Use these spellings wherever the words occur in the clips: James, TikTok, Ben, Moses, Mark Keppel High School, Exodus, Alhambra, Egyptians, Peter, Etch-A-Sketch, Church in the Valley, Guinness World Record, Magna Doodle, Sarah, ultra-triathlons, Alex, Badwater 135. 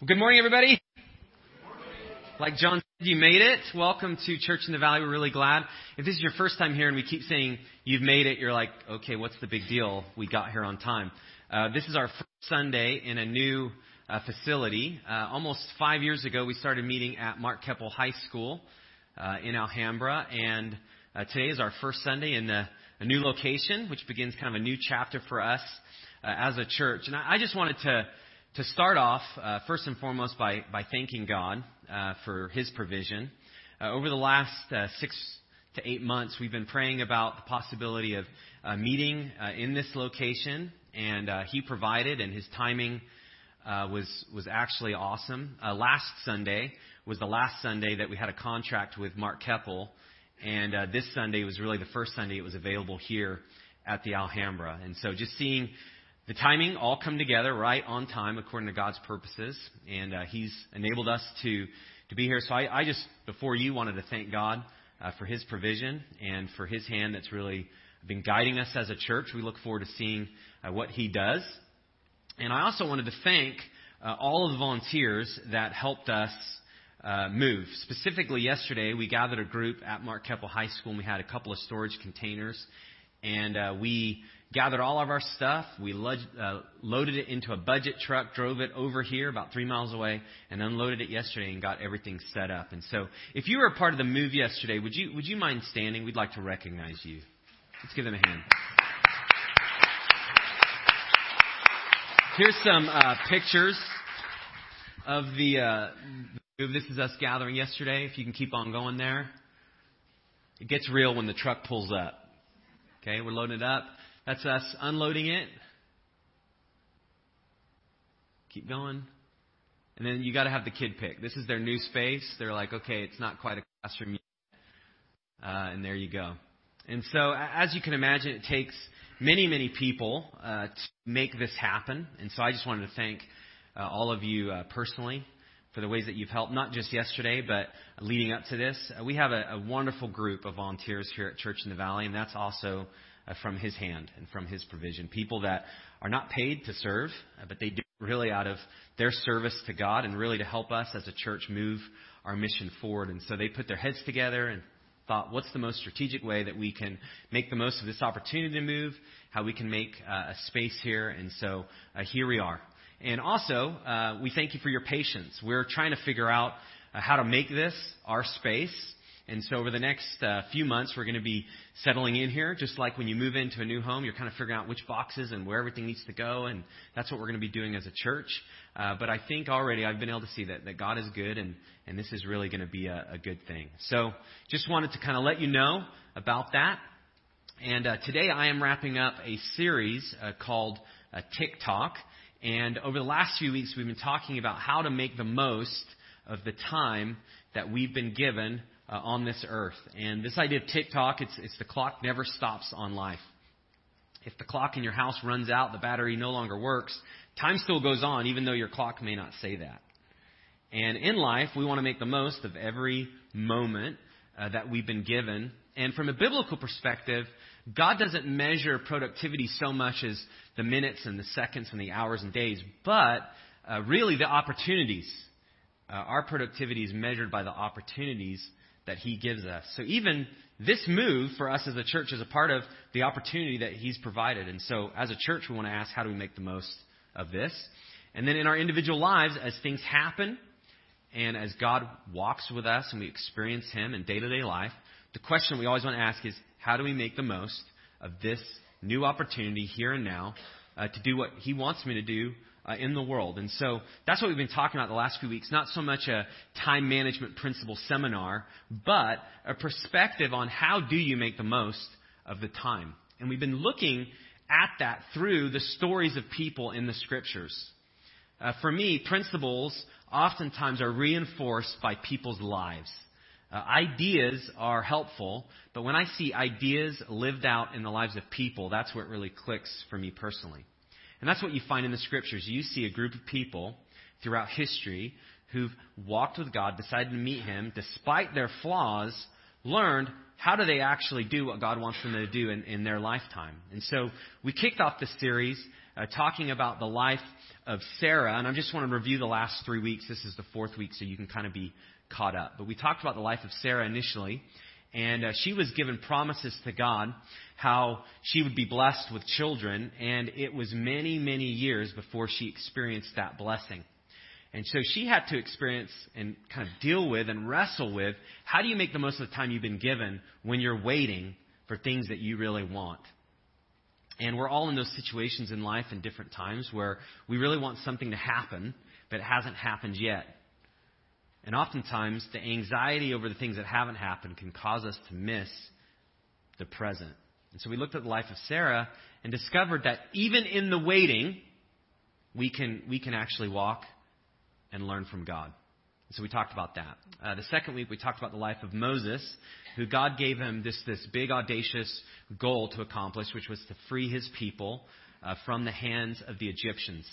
Well, good morning, everybody. Like John said, you made it. Welcome to Church in the Valley. We're really glad. If this is your first time here and we keep saying you've made it, you're like, okay, what's the big deal? We got here on time. This is our first Sunday in a new facility. Almost 5 years ago, we started meeting at Mark Keppel High School in Alhambra. And today is our first Sunday in a new location, which begins kind of a new chapter for us as a church. And I just wanted to start off, first and foremost, by thanking God for His provision. Over the last 6 to 8 months, we've been praying about the possibility of meeting in this location, and He provided, and His timing was actually awesome. Last Sunday was the last Sunday that we had a contract with Mark Keppel, and this Sunday was really the first Sunday it was available here at the Alhambra. And so just seeing the timing all come together right on time according to God's purposes, and He's enabled us to be here. So I just, before you, wanted to thank God for His provision and for His hand that's really been guiding us as a church. We look forward to seeing what He does. And I also wanted to thank all of the volunteers that helped us move. Specifically, yesterday we gathered a group at Mark Keppel High School, and we had a couple of storage containers, and we gathered all of our stuff. We loaded it into a budget truck, drove it over here about 3 miles away, and unloaded it yesterday and got everything set up. And so if you were a part of the move yesterday, would you mind standing? We'd like to recognize you. Let's give them a hand. Here's some pictures of the move. This is us gathering yesterday. If you can keep on going there. It gets real when the truck pulls up. Okay, we're loading it up. That's us unloading it. Keep going. And then you got to have the kid pick. This is their new space. They're like, okay, it's not quite a classroom yet. And there you go. And so as you can imagine, it takes many, many people to make this happen. And so I just wanted to thank all of you personally for the ways that you've helped, not just yesterday, but leading up to this. We have a wonderful group of volunteers here at Church in the Valley, and that's also from His hand and from His provision. People that are not paid to serve, but they do really out of their service to God and really to help us as a church move our mission forward. And so they put their heads together and thought, what's the most strategic way that we can make the most of this opportunity to move, how we can make a space here. And so here we are. And also, we thank you for your patience. We're trying to figure out how to make this our space. And so over the next few months, we're going to be settling in here. Just like when you move into a new home, you're kind of figuring out which boxes and where everything needs to go. And that's what we're going to be doing as a church. But I think already I've been able to see that God is good, and this is really going to be a good thing. So just wanted to kind of let you know about that. And today I am wrapping up a series called TikTok. And over the last few weeks, we've been talking about how to make the most of the time that we've been given on this earth. And this idea of TikTok, it's the clock never stops on life. If the clock in your house runs out, the battery no longer works, time still goes on, even though your clock may not say that. And in life, we want to make the most of every moment that we've been given. And from a biblical perspective, God doesn't measure productivity so much as the minutes and the seconds and the hours and days, but really the opportunities. Our productivity is measured by the opportunities that He gives us. So even this move for us as a church is a part of the opportunity that He's provided. And so as a church, we want to ask, how do we make the most of this? And then in our individual lives, as things happen and as God walks with us and we experience Him in day-to-day life, the question we always want to ask is, how do we make the most of this new opportunity here and now to do what He wants me to do in the world? And so that's what we've been talking about the last few weeks. Not so much a time management principle seminar, but a perspective on how do you make the most of the time. And we've been looking at that through the stories of people in the Scriptures. For me, principles oftentimes are reinforced by people's lives. Ideas are helpful, but when I see ideas lived out in the lives of people, that's where it really clicks for me personally. And that's what you find in the Scriptures. You see a group of people throughout history who've walked with God, decided to meet Him, despite their flaws, learned how do they actually do what God wants them to do in their lifetime. And so we kicked off this series talking about the life of Sarah. And I just want to review the last 3 weeks. This is the fourth week, so you can kind of be caught up. But we talked about the life of Sarah initially. And she was given promises to God, how she would be blessed with children. And it was many, many years before she experienced that blessing. And so she had to experience and kind of deal with and wrestle with, how do you make the most of the time you've been given when you're waiting for things that you really want? And we're all in those situations in life in different times where we really want something to happen, but it hasn't happened yet. And oftentimes, the anxiety over the things that haven't happened can cause us to miss the present. And so we looked at the life of Sarah and discovered that even in the waiting, we can actually walk and learn from God. So we talked about that. The second week, we talked about the life of Moses, who God gave him this big, audacious goal to accomplish, which was to free his people from the hands of the Egyptians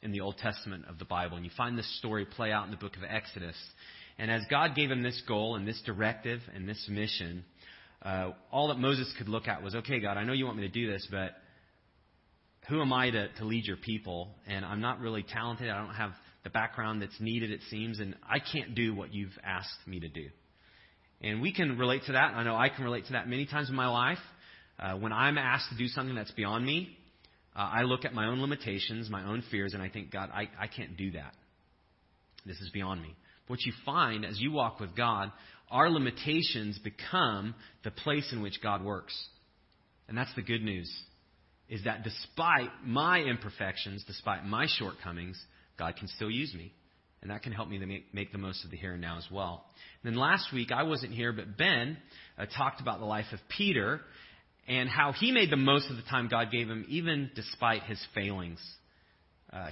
in the Old Testament of the Bible. And you find this story play out in the book of Exodus. And as God gave him this goal and this directive and this mission, all that Moses could look at was, okay, God, I know you want me to do this, but who am I to lead your people? And I'm not really talented. I don't have the background that's needed, it seems, and I can't do what you've asked me to do. And we can relate to that. I know I can relate to that many times in my life. When I'm asked to do something that's beyond me, I look at my own limitations, my own fears, and I think, God, I can't do that. This is beyond me. But what you find as you walk with God, our limitations become the place in which God works. And that's the good news, is that despite my imperfections, despite my shortcomings, God can still use me, and that can help me to make the most of the here and now as well. And then last week, I wasn't here, but Ben talked about the life of Peter and how he made the most of the time God gave him, even despite his failings.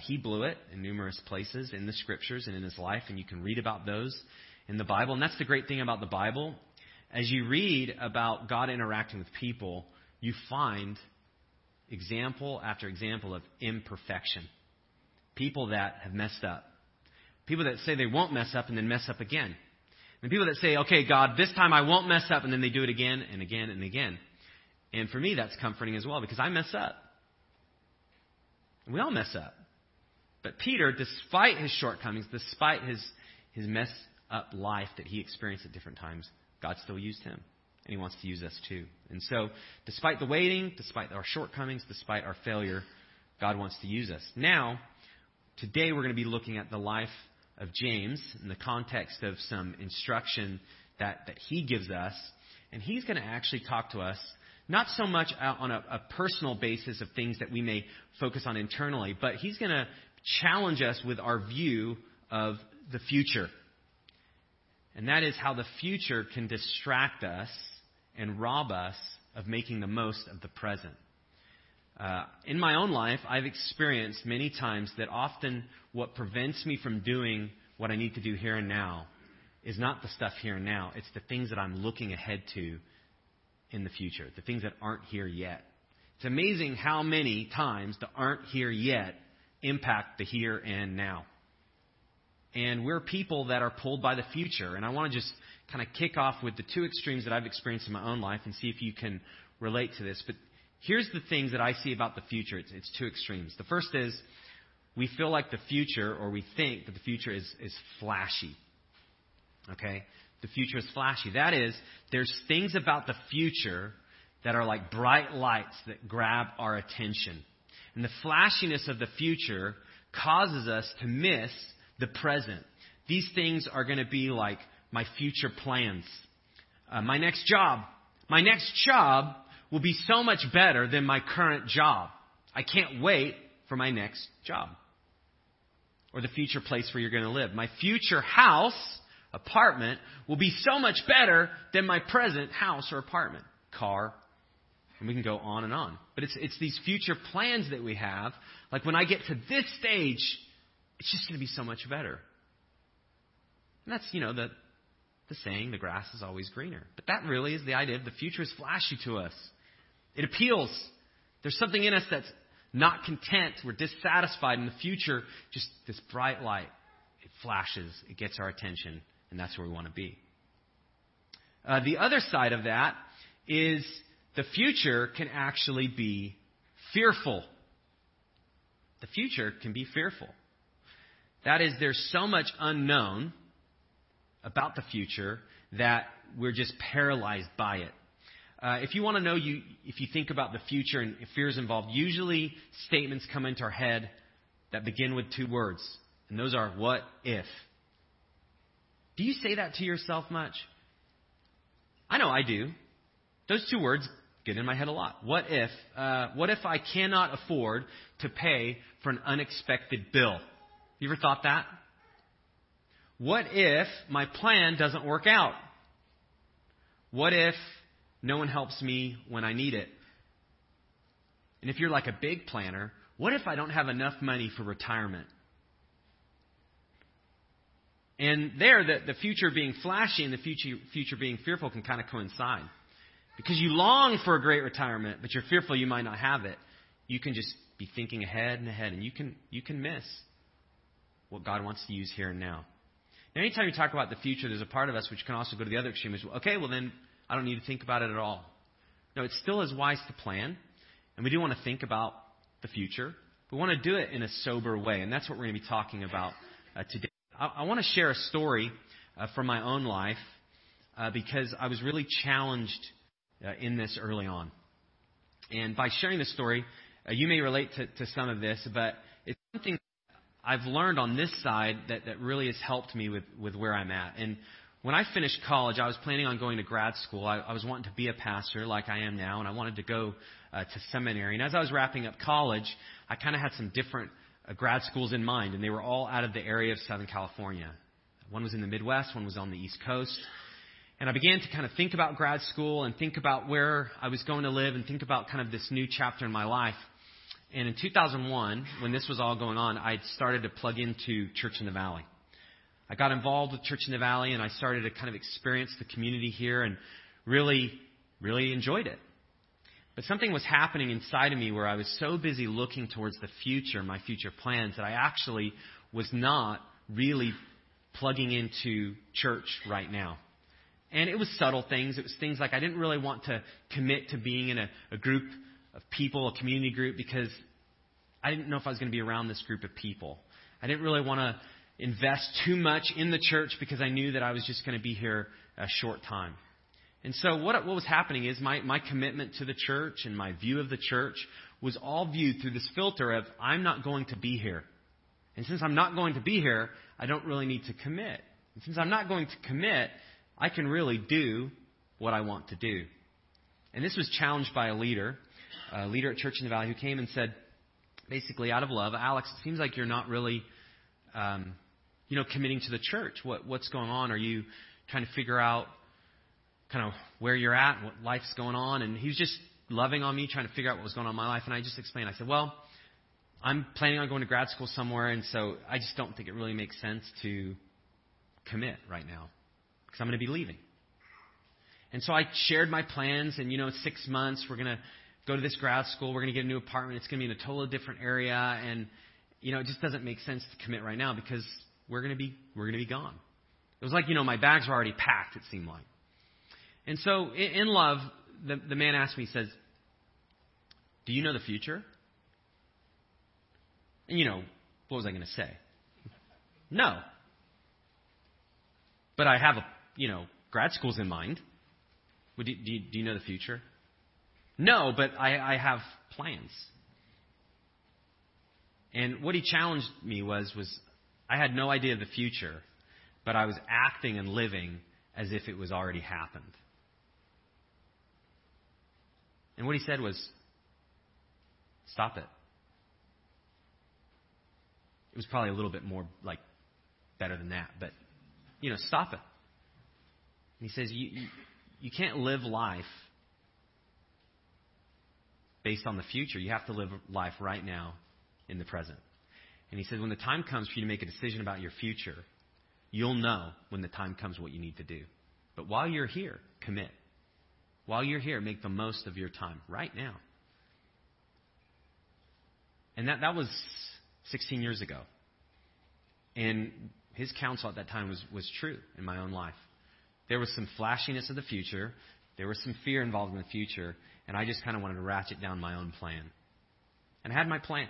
He blew it in numerous places in the Scriptures and in his life, and you can read about those in the Bible. And that's the great thing about the Bible. As you read about God interacting with people, you find example after example of imperfection. People that have messed up. People that say they won't mess up and then mess up again. And people that say, okay, God, this time I won't mess up, and then they do it again and again and again. And for me, that's comforting as well, because I mess up. We all mess up. But Peter, despite his shortcomings, despite his mess up life that he experienced at different times, God still used him. And he wants to use us too. And so, despite the waiting, despite our shortcomings, despite our failure, God wants to use us. Now, today we're going to be looking at the life of James in the context of some instruction that he gives us. And he's going to actually talk to us, not so much on a personal basis of things that we may focus on internally, but he's going to challenge us with our view of the future. And that is how the future can distract us and rob us of making the most of the present. In my own life, I've experienced many times that often what prevents me from doing what I need to do here and now is not the stuff here and now. It's the things that I'm looking ahead to in the future, the things that aren't here yet. It's amazing how many times the aren't here yet impact the here and now. And we're people that are pulled by the future. And I want to just kind of kick off with the two extremes that I've experienced in my own life and see if you can relate to this. But here's the things that I see about the future. It's two extremes. The first is we feel like the future, or we think that the future is flashy. Okay? The future is flashy. That is, there's things about the future that are like bright lights that grab our attention. And the flashiness of the future causes us to miss the present. These things are going to be like my future plans. My next job. My next job will be so much better than my current job. I can't wait for my next job. Or the future place where you're going to live. My future house, apartment, will be so much better than my present house or apartment, car. And we can go on and on. But it's these future plans that we have. Like, when I get to this stage, it's just going to be so much better. And that's, the saying, the grass is always greener. But that really is the idea of the future is flashy to us. It appeals. There's something in us that's not content. We're dissatisfied in the future. Just this bright light, it flashes, it gets our attention, and that's where we want to be. The other side of that is the future can actually be fearful. the future can be fearful. That is, there's so much unknown about the future that we're just paralyzed by it. If you want to know, if you think about the future and fears involved, usually statements come into our head that begin with two words, and those are, what if? Do you say that to yourself much? I know I do. Those two words get in my head a lot. What if? What if I cannot afford to pay for an unexpected bill? You ever thought that? What if my plan doesn't work out? What if no one helps me when I need it? And if you're like a big planner, what if I don't have enough money for retirement? And there, the future being flashy and the future being fearful can kind of coincide. Because you long for a great retirement, but you're fearful you might not have it. You can just be thinking ahead and ahead, and you can miss what God wants to use here and now. Now, anytime you talk about the future, there's a part of us which can also go to the other extreme. Is, okay, well then, I don't need to think about it at all. No, it still is wise to plan, and we do want to think about the future. We want to do it in a sober way, and that's what we're going to be talking about today. I want to share a story from my own life because I was really challenged in this early on. And by sharing this story, you may relate to some of this, but it's something I've learned on this side that really has helped me with where I'm at. And when I finished college, I was planning on going to grad school. I was wanting to be a pastor like I am now, and I wanted to go to seminary. And as I was wrapping up college, I kind of had some different grad schools in mind, and they were all out of the area of Southern California. One was in the Midwest, one was on the East Coast. And I began to kind of think about grad school and think about where I was going to live and think about kind of this new chapter in my life. And in 2001, when this was all going on, I started to plug into Church in the Valley. I got involved with Church in the Valley, and I started to kind of experience the community here and really, really enjoyed it. But something was happening inside of me where I was so busy looking towards the future, my future plans, that I actually was not really plugging into church right now. And it was subtle things. It was things like I didn't really want to commit to being in a group of people, a community group, because I didn't know if I was going to be around this group of people. I didn't really want to invest too much in the church because I knew that I was just going to be here a short time. And so what was happening is my commitment to the church and my view of the church was all viewed through this filter of, I'm not going to be here. And since I'm not going to be here, I don't really need to commit. And since I'm not going to commit, I can really do what I want to do. And this was challenged by a leader at Church in the Valley, who came and said, basically out of love, Alex, it seems like you're not really committing to the church. What's going on? Are you trying to figure out kind of where you're at and what life's going on? And he was just loving on me, trying to figure out what was going on in my life. And I just explained. I said, well, I'm planning on going to grad school somewhere, and so I just don't think it really makes sense to commit right now because I'm going to be leaving. And so I shared my plans, and, 6 months, we're going to go to this grad school, we're going to get a new apartment, it's going to be in a totally different area, and, it just doesn't make sense to commit right now because we're going to be gone. It was like, my bags were already packed, it seemed like. And so, in love, the man asked me, he says, do you know the future? And, what was I going to say? No. But I have, grad school's in mind. Do you know the future? No, but I have plans. And what he challenged me was I had no idea of the future, but I was acting and living as if it was already happened. And what he said was, stop it. It was probably a little bit more like better than that, but, stop it. And he says, you can't live life based on the future. You have to live life right now in the present. And he said, when the time comes for you to make a decision about your future, you'll know when the time comes what you need to do. But while you're here, commit. While you're here, make the most of your time right now. And that was 16 years ago. And his counsel at that time was true in my own life. There was some flashiness of the future. There was some fear involved in the future. And I just kind of wanted to ratchet down my own plan. And I had my plan.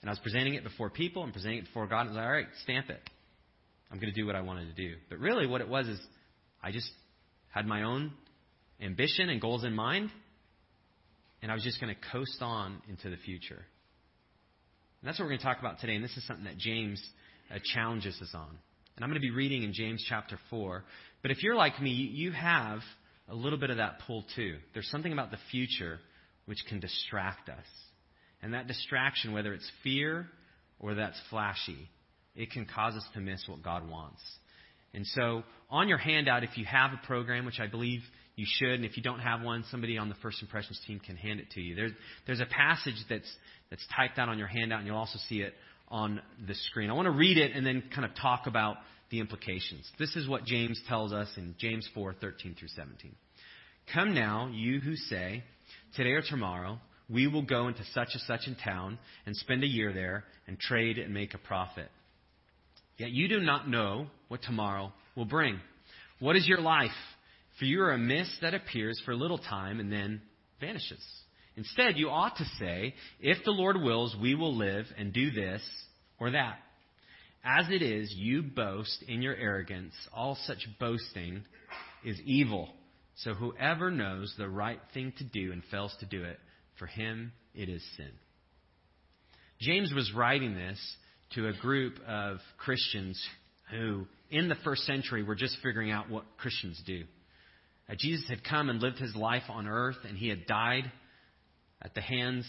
And I was presenting it before people and presenting it before God. And I was like, all right, stamp it. I'm going to do what I wanted to do. But really what it was is I just had my own ambition and goals in mind. And I was just going to coast on into the future. And that's what we're going to talk about today. And this is something that James challenges us on. And I'm going to be reading in James chapter 4. But if you're like me, you have a little bit of that pull too. There's something about the future which can distract us. And that distraction, whether it's fear or that's flashy, it can cause us to miss what God wants. And so on your handout, if you have a program, which I believe you should, and if you don't have one, somebody on the First Impressions team can hand it to you. There's a passage that's typed out on your handout, and you'll also see it on the screen. I want to read it and then kind of talk about the implications. This is what James tells us in James 4:13 through 17. Come now, you who say, today or tomorrow, we will go into such and such a town and spend a year there and trade and make a profit. Yet you do not know what tomorrow will bring. What is your life? For you are a mist that appears for a little time and then vanishes. Instead, you ought to say, if the Lord wills, we will live and do this or that. As it is, you boast in your arrogance. All such boasting is evil. So whoever knows the right thing to do and fails to do it, for him, it is sin. James was writing this to a group of Christians who, in the first century, were just figuring out what Christians do. Jesus had come and lived his life on earth, and he had died at the hands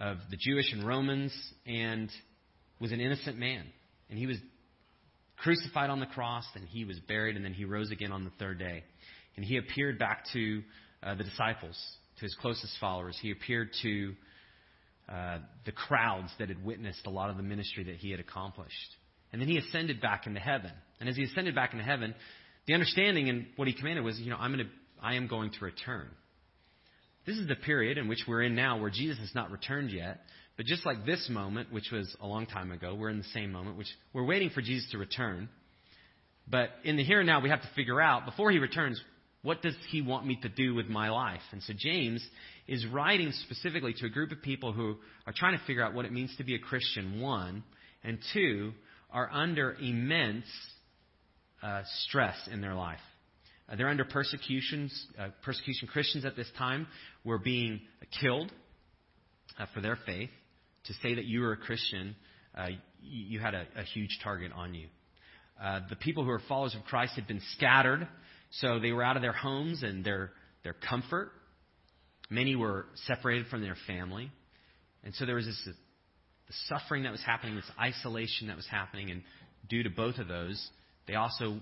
of the Jewish and Romans and was an innocent man. And he was crucified on the cross, and he was buried, and then he rose again on the third day. And he appeared back to the disciples, to his closest followers. He appeared to the crowds that had witnessed a lot of the ministry that he had accomplished. And then he ascended back into heaven. And as he ascended back into heaven, the understanding and what he commanded was, I am going to return. This is the period in which we're in now where Jesus has not returned yet. But just like this moment, which was a long time ago, we're in the same moment, which we're waiting for Jesus to return. But in the here and now, we have to figure out, before he returns, what does he want me to do with my life? And so James is writing specifically to a group of people who are trying to figure out what it means to be a Christian, one, and two, are under immense stress in their life. They're under persecutions. Persecution Christians at this time were being killed for their faith. To say that you were a Christian, you had a huge target on you. The people who are followers of Christ had been scattered. So they were out of their homes and their comfort. Many were separated from their family. And so there was this the suffering that was happening, this isolation that was happening. And due to both of those, they also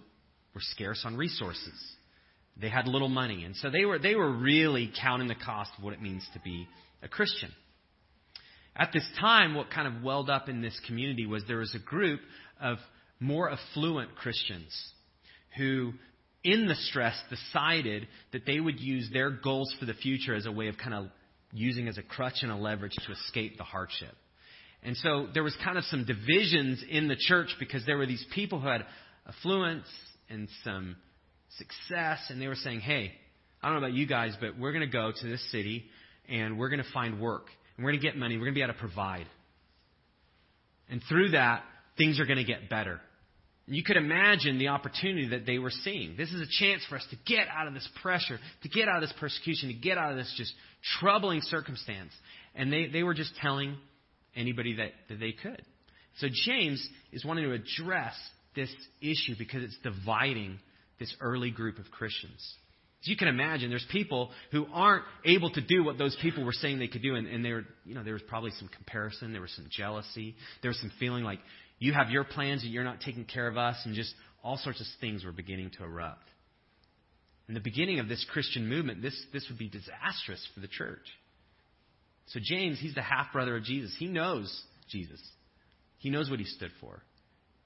were scarce on resources. They had little money. And so they were really counting the cost of what it means to be a Christian. At this time, what kind of welled up in this community was there was a group of more affluent Christians who, in the stress, decided that they would use their goals for the future as a way of kind of using as a crutch and a leverage to escape the hardship. And so there was kind of some divisions in the church because there were these people who had affluence and some success, and they were saying, hey, I don't know about you guys, but we're going to go to this city and we're going to find work and we're going to get money. We're going to be able to provide. And through that, things are going to get better. You could imagine the opportunity that they were seeing. This is a chance for us to get out of this pressure, to get out of this persecution, to get out of this just troubling circumstance. And they were just telling anybody that they could. So James is wanting to address this issue because it's dividing this early group of Christians. As you can imagine, there's people who aren't able to do what those people were saying they could do. And they were, there was probably some comparison. There was some jealousy. There was some feeling like, you have your plans and you're not taking care of us. And just all sorts of things were beginning to erupt. In the beginning of this Christian movement, this would be disastrous for the church. So James, he's the half-brother of Jesus. He knows Jesus. He knows what he stood for.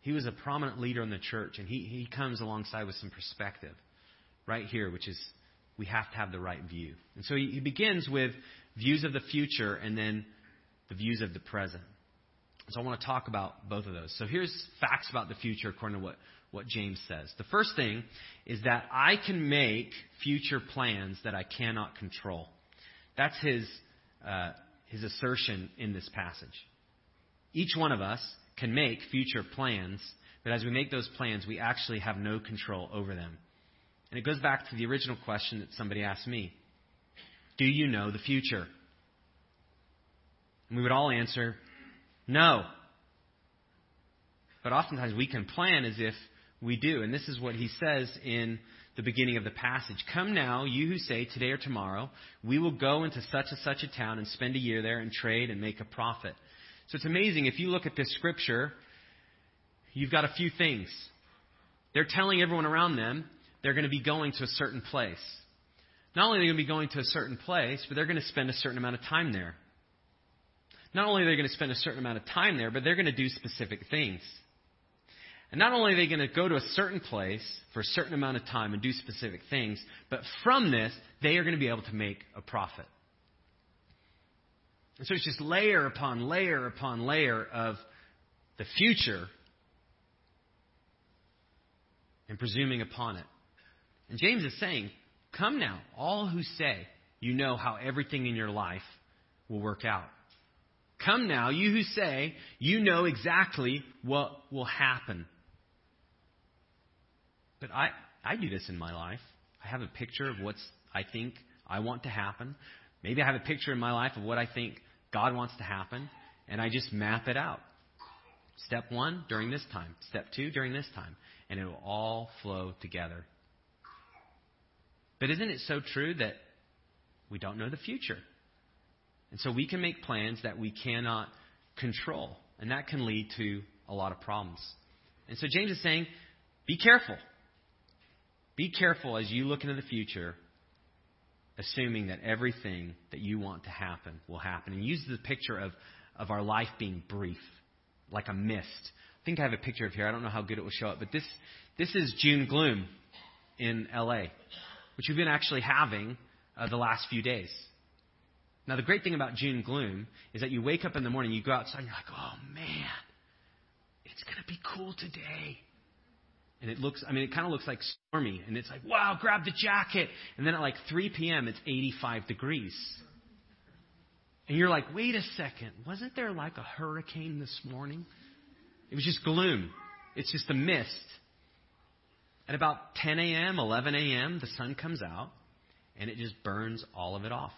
He was a prominent leader in the church. And he comes alongside with some perspective right here, which is we have to have the right view. And so he begins with views of the future and then the views of the present. So I want to talk about both of those. So here's facts about the future according to what James says. The first thing is that I can make future plans that I cannot control. That's his assertion in this passage. Each one of us can make future plans, but as we make those plans, we actually have no control over them. And it goes back to the original question that somebody asked me. Do you know the future? And we would all answer, no. But oftentimes we can plan as if we do. And this is what he says in the beginning of the passage. Come now, you who say today or tomorrow, we will go into such and such a town and spend a year there and trade and make a profit. So it's amazing. If you look at this scripture, you've got a few things. They're telling everyone around them they're going to be going to a certain place. Not only are they going to be going to a certain place, but they're going to spend a certain amount of time there. Not only are they going to spend a certain amount of time there, but they're going to do specific things. And not only are they going to go to a certain place for a certain amount of time and do specific things, but from this, they are going to be able to make a profit. And so it's just layer upon layer upon layer of the future and presuming upon it. And James is saying, come now, all who say you know how everything in your life will work out. Come now, you who say you know exactly what will happen. But I do this in my life. I have a picture of what I think I want to happen. Maybe I have a picture in my life of what I think God wants to happen, and I just map it out. Step one, during this time. Step two, during this time. And it will all flow together. But isn't it so true that we don't know the future? And so we can make plans that we cannot control. And that can lead to a lot of problems. And so James is saying, be careful. Be careful as you look into the future, assuming that everything that you want to happen will happen. And use the picture of our life being brief, like a mist. I think I have a picture of here. I don't know how good it will show up. But this is June gloom in L.A., which we've been actually having the last few days. Now, the great thing about June gloom is that you wake up in the morning, you go outside, and you're like, oh, man, it's going to be cool today. And it kind of looks like stormy. And it's like, wow, grab the jacket. And then at like 3 p.m., it's 85 degrees. And you're like, wait a second, wasn't there like a hurricane this morning? It was just gloom. It's just a mist. At about 10 a.m., 11 a.m., the sun comes out, and it just burns all of it off.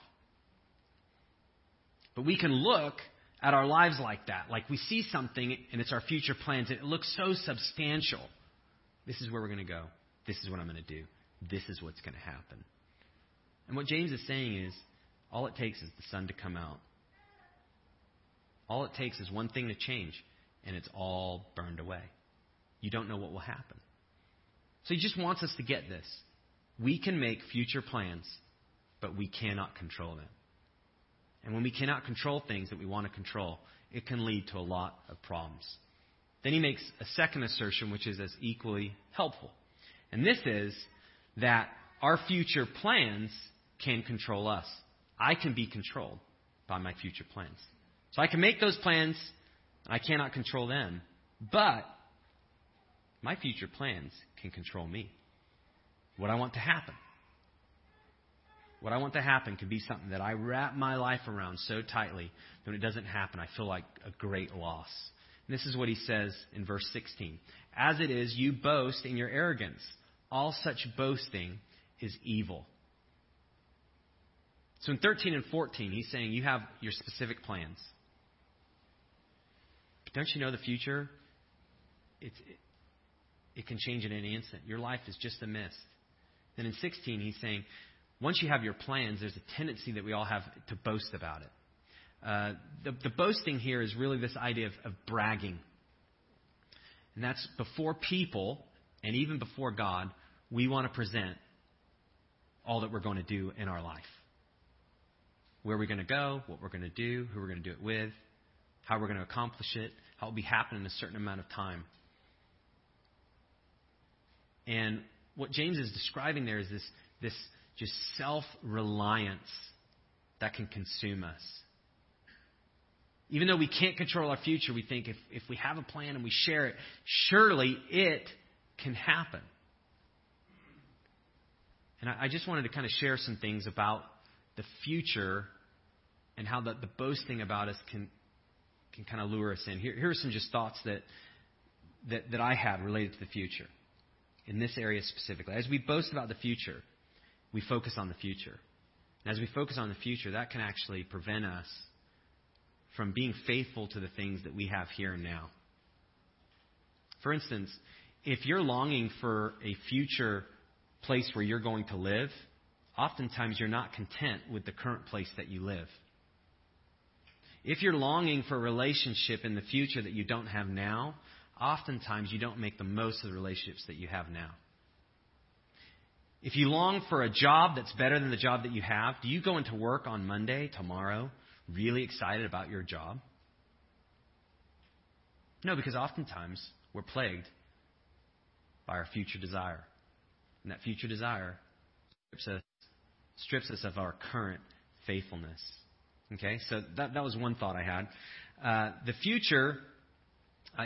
But we can look at our lives like that. Like we see something, and it's our future plans, and it looks so substantial. This is where we're going to go. This is what I'm going to do. This is what's going to happen. And what James is saying is, all it takes is the sun to come out. All it takes is one thing to change, and it's all burned away. You don't know what will happen. So he just wants us to get this. We can make future plans, but we cannot control them. And when we cannot control things that we want to control, it can lead to a lot of problems. Then he makes a second assertion, which is as equally helpful. And this is that our future plans can control us. I can be controlled by my future plans. So I can make those plans, and I cannot control them. But my future plans can control me. What I want to happen. What I want to happen can be something that I wrap my life around so tightly that when it doesn't happen, I feel like a great loss. And this is what he says in verse 16. As it is, you boast in your arrogance. All such boasting is evil. So in 13 and 14, he's saying you have your specific plans. But don't you know the future? It can change in any instant. Your life is just a mist. Then in 16, he's saying, once you have your plans, there's a tendency that we all have to boast about it. The boasting here is really this idea of bragging. And that's before people, and even before God, we want to present all that we're going to do in our life. Where we're going to go, what we're going to do, who we're going to do it with, how we're going to accomplish it, how it will be happening in a certain amount of time. And what James is describing there is this just self-reliance that can consume us. Even though we can't control our future, we think if we have a plan and we share it, surely it can happen. And I just wanted to kind of share some things about the future and how the boasting about us can can kind of lure us in. Here are some just thoughts that I had related to the future, in this area specifically. As we boast about the future, we focus on the future. And as we focus on the future, that can actually prevent us from being faithful to the things that we have here and now. For instance, if you're longing for a future place where you're going to live, oftentimes you're not content with the current place that you live. If you're longing for a relationship in the future that you don't have now, oftentimes you don't make the most of the relationships that you have now. If you long for a job that's better than the job that you have, do you go into work on Monday, tomorrow, really excited about your job? No, because oftentimes we're plagued by our future desire. And that future desire strips us of our current faithfulness. Okay, so that was one thought I had. The future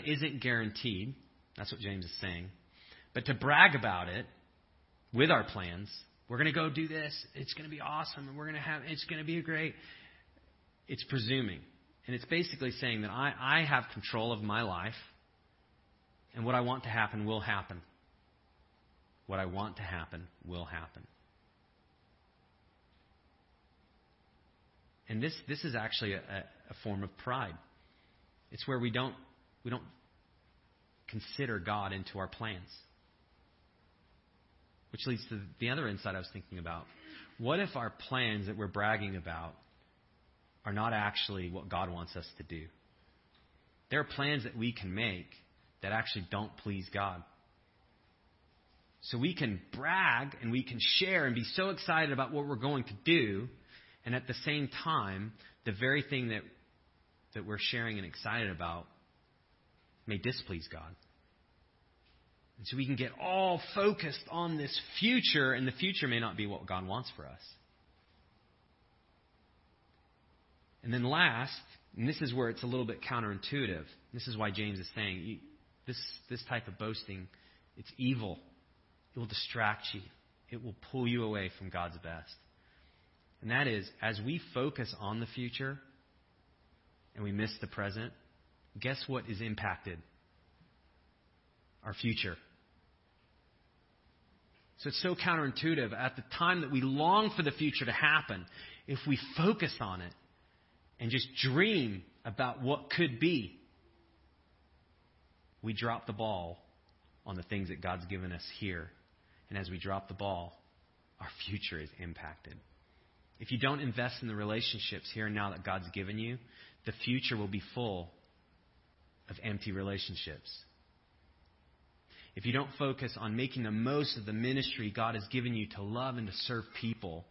isn't guaranteed. That's what James is saying. But to brag about it with our plans, we're going to go do this. It's going to be awesome, and it's going to be great. It's presuming, and it's basically saying that I have control of my life, and what I want to happen will happen. What I want to happen will happen. And this is actually a form of pride. It's where we don't consider God into our plans. Which leads to the other insight I was thinking about. What if our plans that we're bragging about are not actually what God wants us to do? There are plans that we can make that actually don't please God. So we can brag and we can share and be so excited about what we're going to do, and at the same time, the very thing that we're sharing and excited about may displease God. And so we can get all focused on this future, and the future may not be what God wants for us. And then last, and this is where it's a little bit counterintuitive. This is why James is saying this type of boasting, it's evil. It will distract you. It will pull you away from God's best. And that is, as we focus on the future and we miss the present, guess what is impacted? Our future. So it's so counterintuitive. At the time that we long for the future to happen, if we focus on it and just dream about what could be, we drop the ball on the things that God's given us here. And as we drop the ball, our future is impacted. If you don't invest in the relationships here and now that God's given you, the future will be full of empty relationships. If you don't focus on making the most of the ministry God has given you to love and to serve people,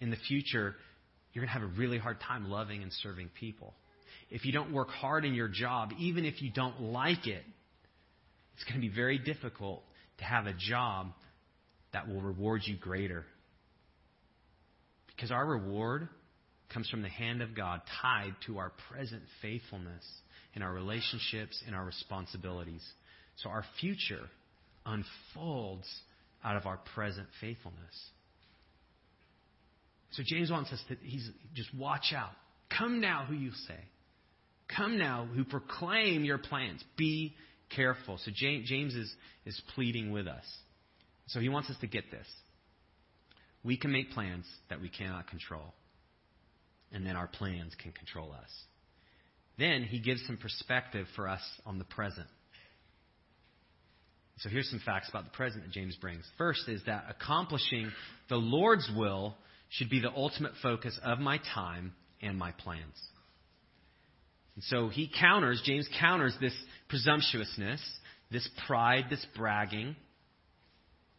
in the future, you're going to have a really hard time loving and serving people. If you don't work hard in your job, even if you don't like it, it's going to be very difficult to have a job that will reward you greater. Because our reward comes from the hand of God, tied to our present faithfulness in our relationships and our responsibilities. So our future unfolds out of our present faithfulness. So James wants us to, just watch out. Come now, who you say. Come now, who proclaim your plans. Be careful. So James is pleading with us. So he wants us to get this. We can make plans that we cannot control. And then our plans can control us. Then he gives some perspective for us on the present. So here's some facts about the present that James brings. First is that accomplishing the Lord's will should be the ultimate focus of my time and my plans. And so James counters this presumptuousness, this pride, this bragging.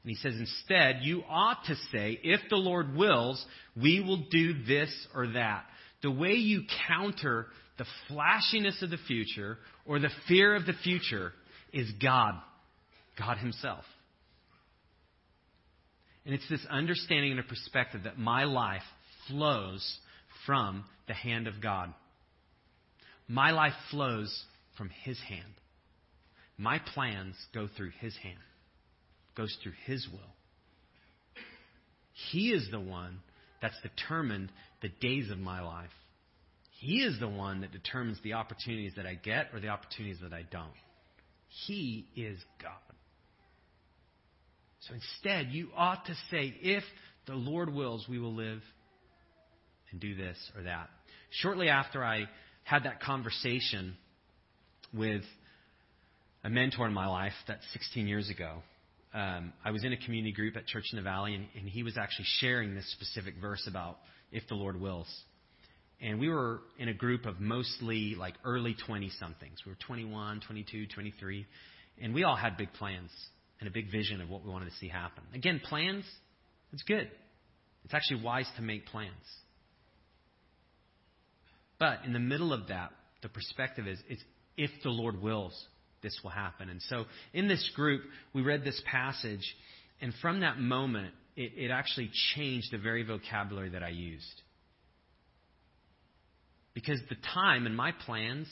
And he says, instead, you ought to say, if the Lord wills, we will do this or that. The way you counter the flashiness of the future or the fear of the future is God himself. And it's this understanding and a perspective that my life flows from the hand of God. My life flows from his hand. My plans go through his hand. Goes through his will. He is the one that's determined the days of my life. He is the one that determines the opportunities that I get or the opportunities that I don't. He is God. So instead, you ought to say, if the Lord wills, we will live and do this or that. Shortly after I had that conversation with a mentor in my life, that's 16 years ago, I was in a community group at Church in the Valley, and he was actually sharing this specific verse about if the Lord wills. And we were in a group of mostly like early 20-somethings. We were 21, 22, 23. And we all had big plans and a big vision of what we wanted to see happen. Again, plans, it's good. It's actually wise to make plans. But in the middle of that, the perspective is, it's if the Lord wills, this will happen. And so in this group, we read this passage. And from that moment, it actually changed the very vocabulary that I used. Because the time and my plans,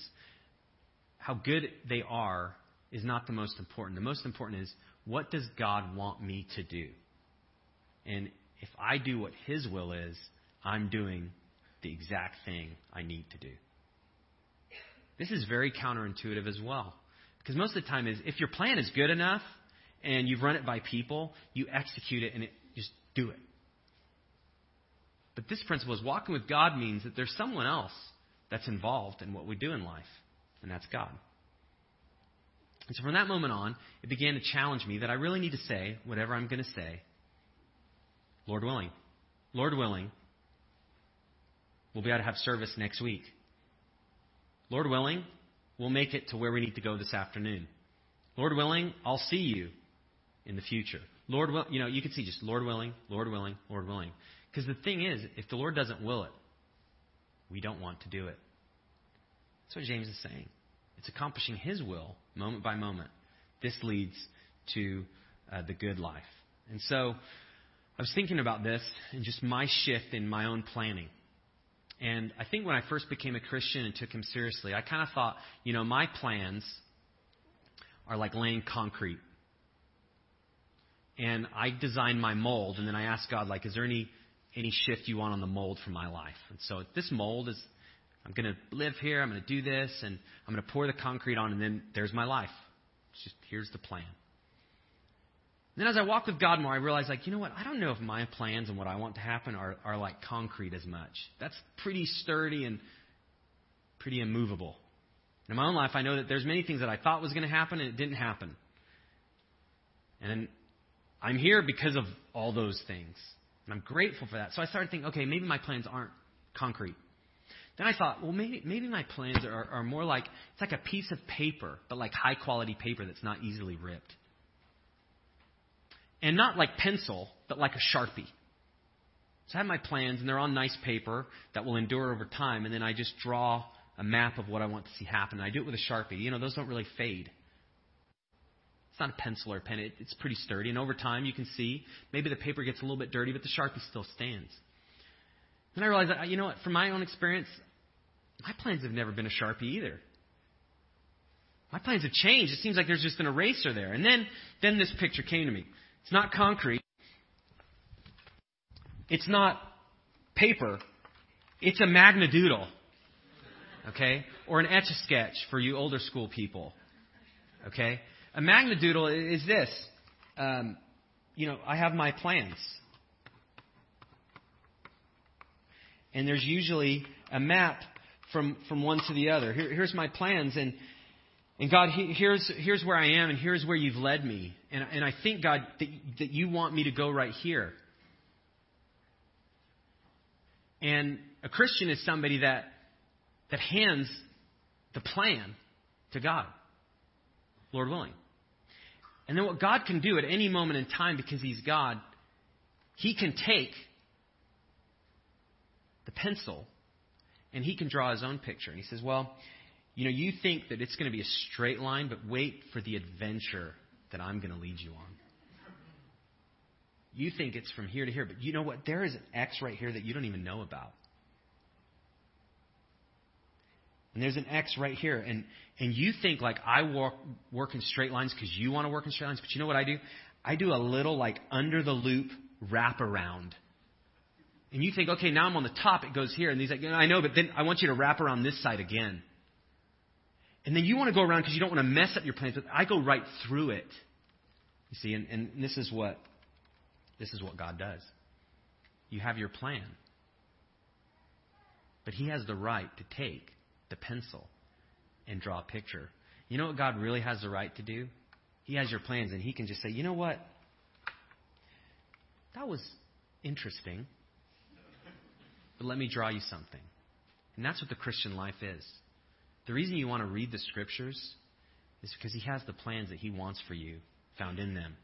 how good they are, is not the most important. The most important is, what does God want me to do? And if I do what His will is, I'm doing the exact thing I need to do. This is very counterintuitive as well. Because most of the time is, if your plan is good enough and you've run it by people, you execute it and just do it. But this principle is walking with God means that there's someone else that's involved in what we do in life, and that's God. And so from that moment on, it began to challenge me that I really need to say whatever I'm going to say, Lord willing. Lord willing, we'll be able to have service next week. Lord willing, we'll make it to where we need to go this afternoon. Lord willing, I'll see you in the future. Lord willing, you know, you can see just Lord willing, Lord willing, Lord willing. Because the thing is, if the Lord doesn't will it, we don't want to do it. That's what James is saying. It's accomplishing His will moment by moment. This leads to the good life. And so I was thinking about this and just my shift in my own planning. And I think when I first became a Christian and took Him seriously, I kind of thought, you know, my plans are like laying concrete. And I designed my mold, and then I asked God, like, is there any shift you want on the mold for my life? And so this mold is, I'm going to live here, I'm going to do this, and I'm going to pour the concrete on, and then there's my life. It's just, here's the plan. And then as I walk with God more, I realize, like, you know what? I don't know if my plans and what I want to happen are like concrete as much. That's pretty sturdy and pretty immovable. And in my own life, I know that there's many things that I thought was going to happen, and it didn't happen. And I'm here because of all those things. And I'm grateful for that. So I started thinking, okay, maybe my plans aren't concrete. Then I thought, well, maybe my plans are more like, it's like a piece of paper, but like high quality paper that's not easily ripped. And not like pencil, but like a Sharpie. So I have my plans, and they're on nice paper that will endure over time. And then I just draw a map of what I want to see happen. And I do it with a Sharpie. You know, those don't really fade. It's not a pencil or a pen. It's pretty sturdy. And over time, you can see maybe the paper gets a little bit dirty, but the Sharpie still stands. And I realized that, you know what, from my own experience, my plans have never been a Sharpie either. My plans have changed. It seems like there's just an eraser there. And then this picture came to me. It's not concrete. It's not paper. It's a Magna Doodle, okay? Or an Etch-A-Sketch for you older school people, okay? A Magna Doodle is this. You know, I have my plans. And there's usually a map from one to the other. Here's my plans. And God, here's where I am, and here's where you've led me. And I think, God, that you want me to go right here. And a Christian is somebody that hands the plan to God, Lord willing. And then what God can do at any moment in time, because He's God, He can take the pencil and He can draw His own picture. And He says, well, you know, you think that it's going to be a straight line, but wait for the adventure that I'm going to lead you on. You think it's from here to here, but you know what? There is an X right here that you don't even know about. And there's an X right here. And you think, like, I work in straight lines because you want to work in straight lines. But you know what I do? I do a little, like, under the loop wraparound And you think, okay, now I'm on the top. It goes here. And he's like, I know, but then I want you to wrap around this side again. And then you want to go around because you don't want to mess up your plans. But I go right through it. You see, and this is what God does. You have your plan. But he has the right to take the pencil and draw a picture. You know what God really has the right to do? He has your plans, and he can just say, you know what? That was interesting. But let me draw you something. And that's what the Christian life is. The reason you want to read the Scriptures is because he has the plans that he wants for you found in them.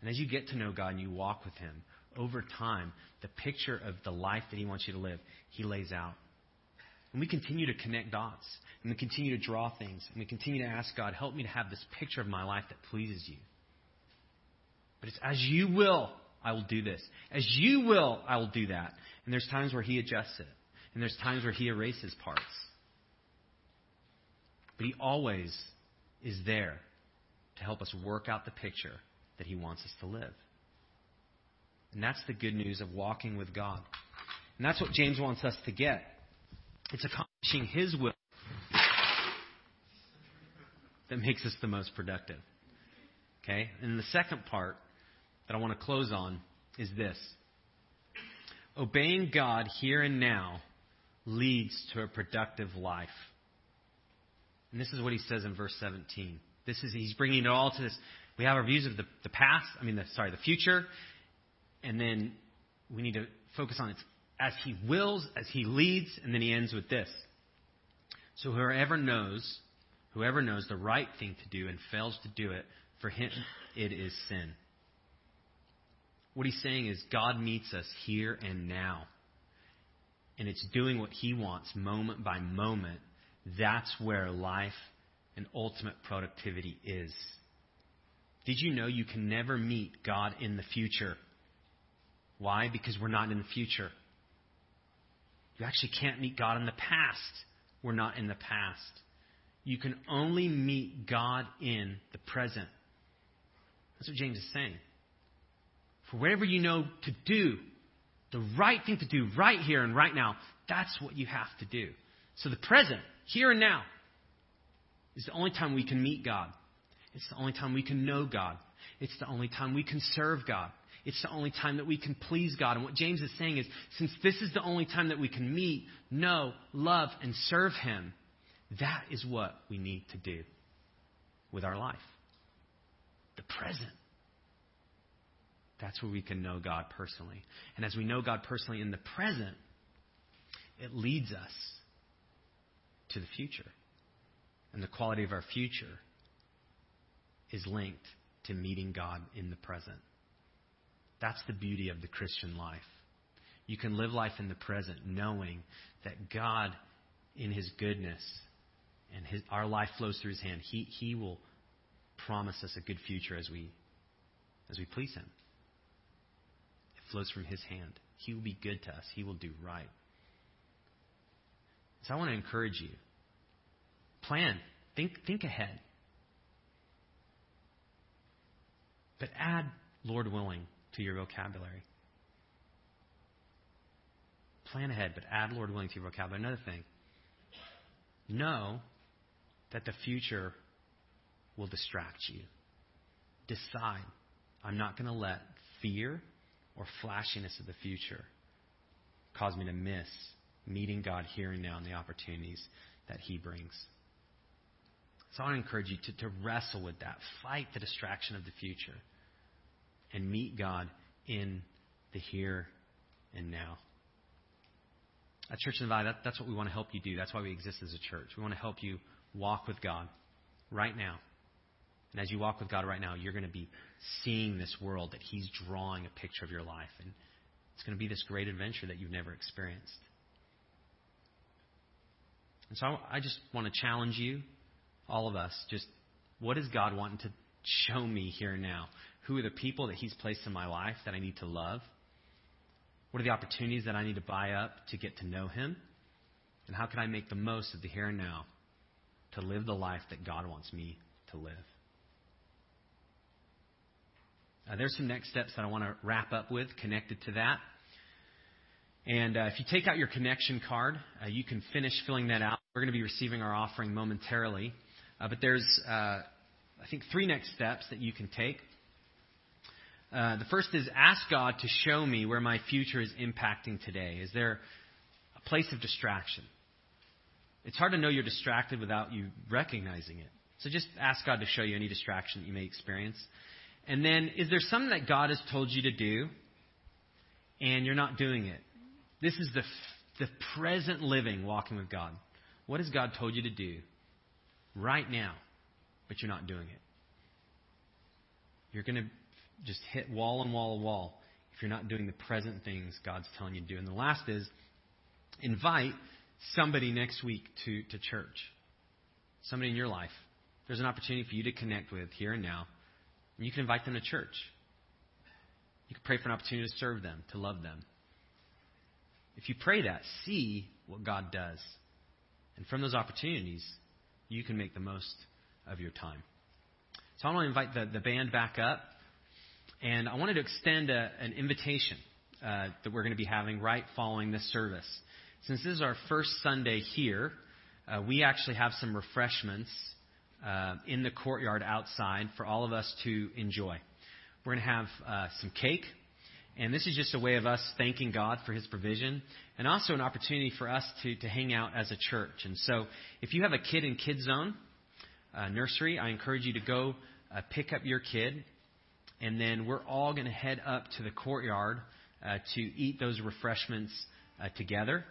And as you get to know God and you walk with him, over time, the picture of the life that he wants you to live, he lays out. And we continue to connect dots. And we continue to draw things. And we continue to ask God, help me to have this picture of my life that pleases you. But it's as you will, I will do this. As you will, I will do that. And there's times where he adjusts it. And there's times where he erases parts. But he always is there to help us work out the picture that he wants us to live. And that's the good news of walking with God. And that's what James wants us to get. It's accomplishing his will that makes us the most productive. Okay? And the second part that I want to close on is this. Obeying God here and now leads to a productive life. And this is what he says in verse 17. He's bringing it all to this. We have our views of the future. And then we need to focus on it as he wills, as he leads. And then he ends with this. So whoever knows the right thing to do and fails to do it, for him, it is sin. What he's saying is God meets us here and now. And it's doing what he wants moment by moment. That's where life and ultimate productivity is. Did you know you can never meet God in the future? Why? Because we're not in the future. You actually can't meet God in the past. We're not in the past. You can only meet God in the present. That's what James is saying. For whatever you know to do, the right thing to do right here and right now, that's what you have to do. So the present, here and now, is the only time we can meet God. It's the only time we can know God. It's the only time we can serve God. It's the only time that we can please God. And what James is saying is, since this is the only time that we can meet, know, love, and serve him, that is what we need to do with our life. The present. That's where we can know God personally. And as we know God personally in the present, it leads us to the future. And the quality of our future is linked to meeting God in the present. That's the beauty of the Christian life. You can live life in the present knowing that God, in his goodness, and our life flows through his hand. He will promise us a good future as we please him. It flows from his hand. He will be good to us. He will do right. So I want to encourage you. Plan. Think ahead. But add, Lord willing, to your vocabulary. Plan ahead, but add Lord willing to your vocabulary. Another thing. Know that the future will distract you. Decide, I'm not going to let fear or flashiness of the future cause me to miss meeting God here and now and the opportunities that he brings. So I want to encourage you to wrestle with that. Fight the distraction of the future and meet God in the here and now. At Church in the Valley, that's what we want to help you do. That's why we exist as a church. We want to help you walk with God right now. And as you walk with God right now, you're going to be seeing this world that he's drawing a picture of your life. And it's going to be this great adventure that you've never experienced. And so I just want to challenge you, all of us, just what is God wanting to show me here and now? Who are the people that he's placed in my life that I need to love? What are the opportunities that I need to buy up to get to know him? And how can I make the most of the here and now to live the life that God wants me to live? There's some next steps that I want to wrap up with connected to that. And if you take out your connection card, you can finish filling that out. We're going to be receiving our offering momentarily. But there's, I think, three next steps that you can take. The first is ask God to show me where my future is impacting today. Is there a place of distraction? It's hard to know you're distracted without you recognizing it. So just ask God to show you any distraction that you may experience. And then, is there something that God has told you to do and you're not doing it? This is the present living, walking with God. What has God told you to do right now, but you're not doing it? You're going to just hit wall and wall and wall if you're not doing the present things God's telling you to do. And the last is invite somebody next week to church, somebody in your life. There's an opportunity for you to connect with here and now, and you can invite them to church. You can pray for an opportunity to serve them, to love them. If you pray that, see what God does. And from those opportunities, you can make the most of your time. So I want to invite the band back up. And I wanted to extend an invitation that we're going to be having right following this service. Since this is our first Sunday here, we actually have some refreshments in the courtyard outside for all of us to enjoy. We're going to have some cake. And this is just a way of us thanking God for his provision and also an opportunity for us to hang out as a church. And so if you have a kid in Kids Zone nursery, I encourage you to go pick up your kid. And then we're all going to head up to the courtyard to eat those refreshments together.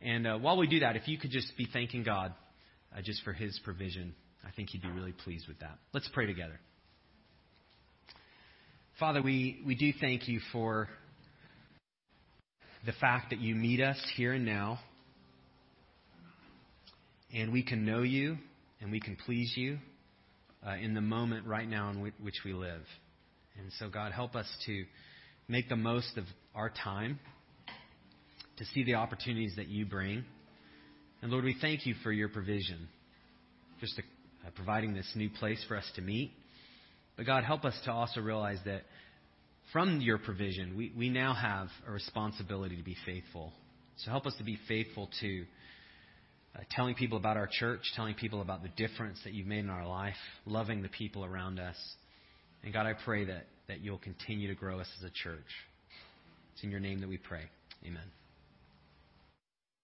And while we do that, if you could just be thanking God just for his provision, I think he'd be really pleased with that. Let's pray together. Father, we do thank you for the fact that you meet us here and now, and we can know you and we can please you in the moment right now in which we live. And so, God, help us to make the most of our time, to see the opportunities that you bring. And, Lord, we thank you for your provision, just providing this new place for us to meet. But God, help us to also realize that from your provision, we now have a responsibility to be faithful. So help us to be faithful to telling people about our church, telling people about the difference that you've made in our life, loving the people around us. And God, I pray that you'll continue to grow us as a church. It's in your name that we pray. Amen.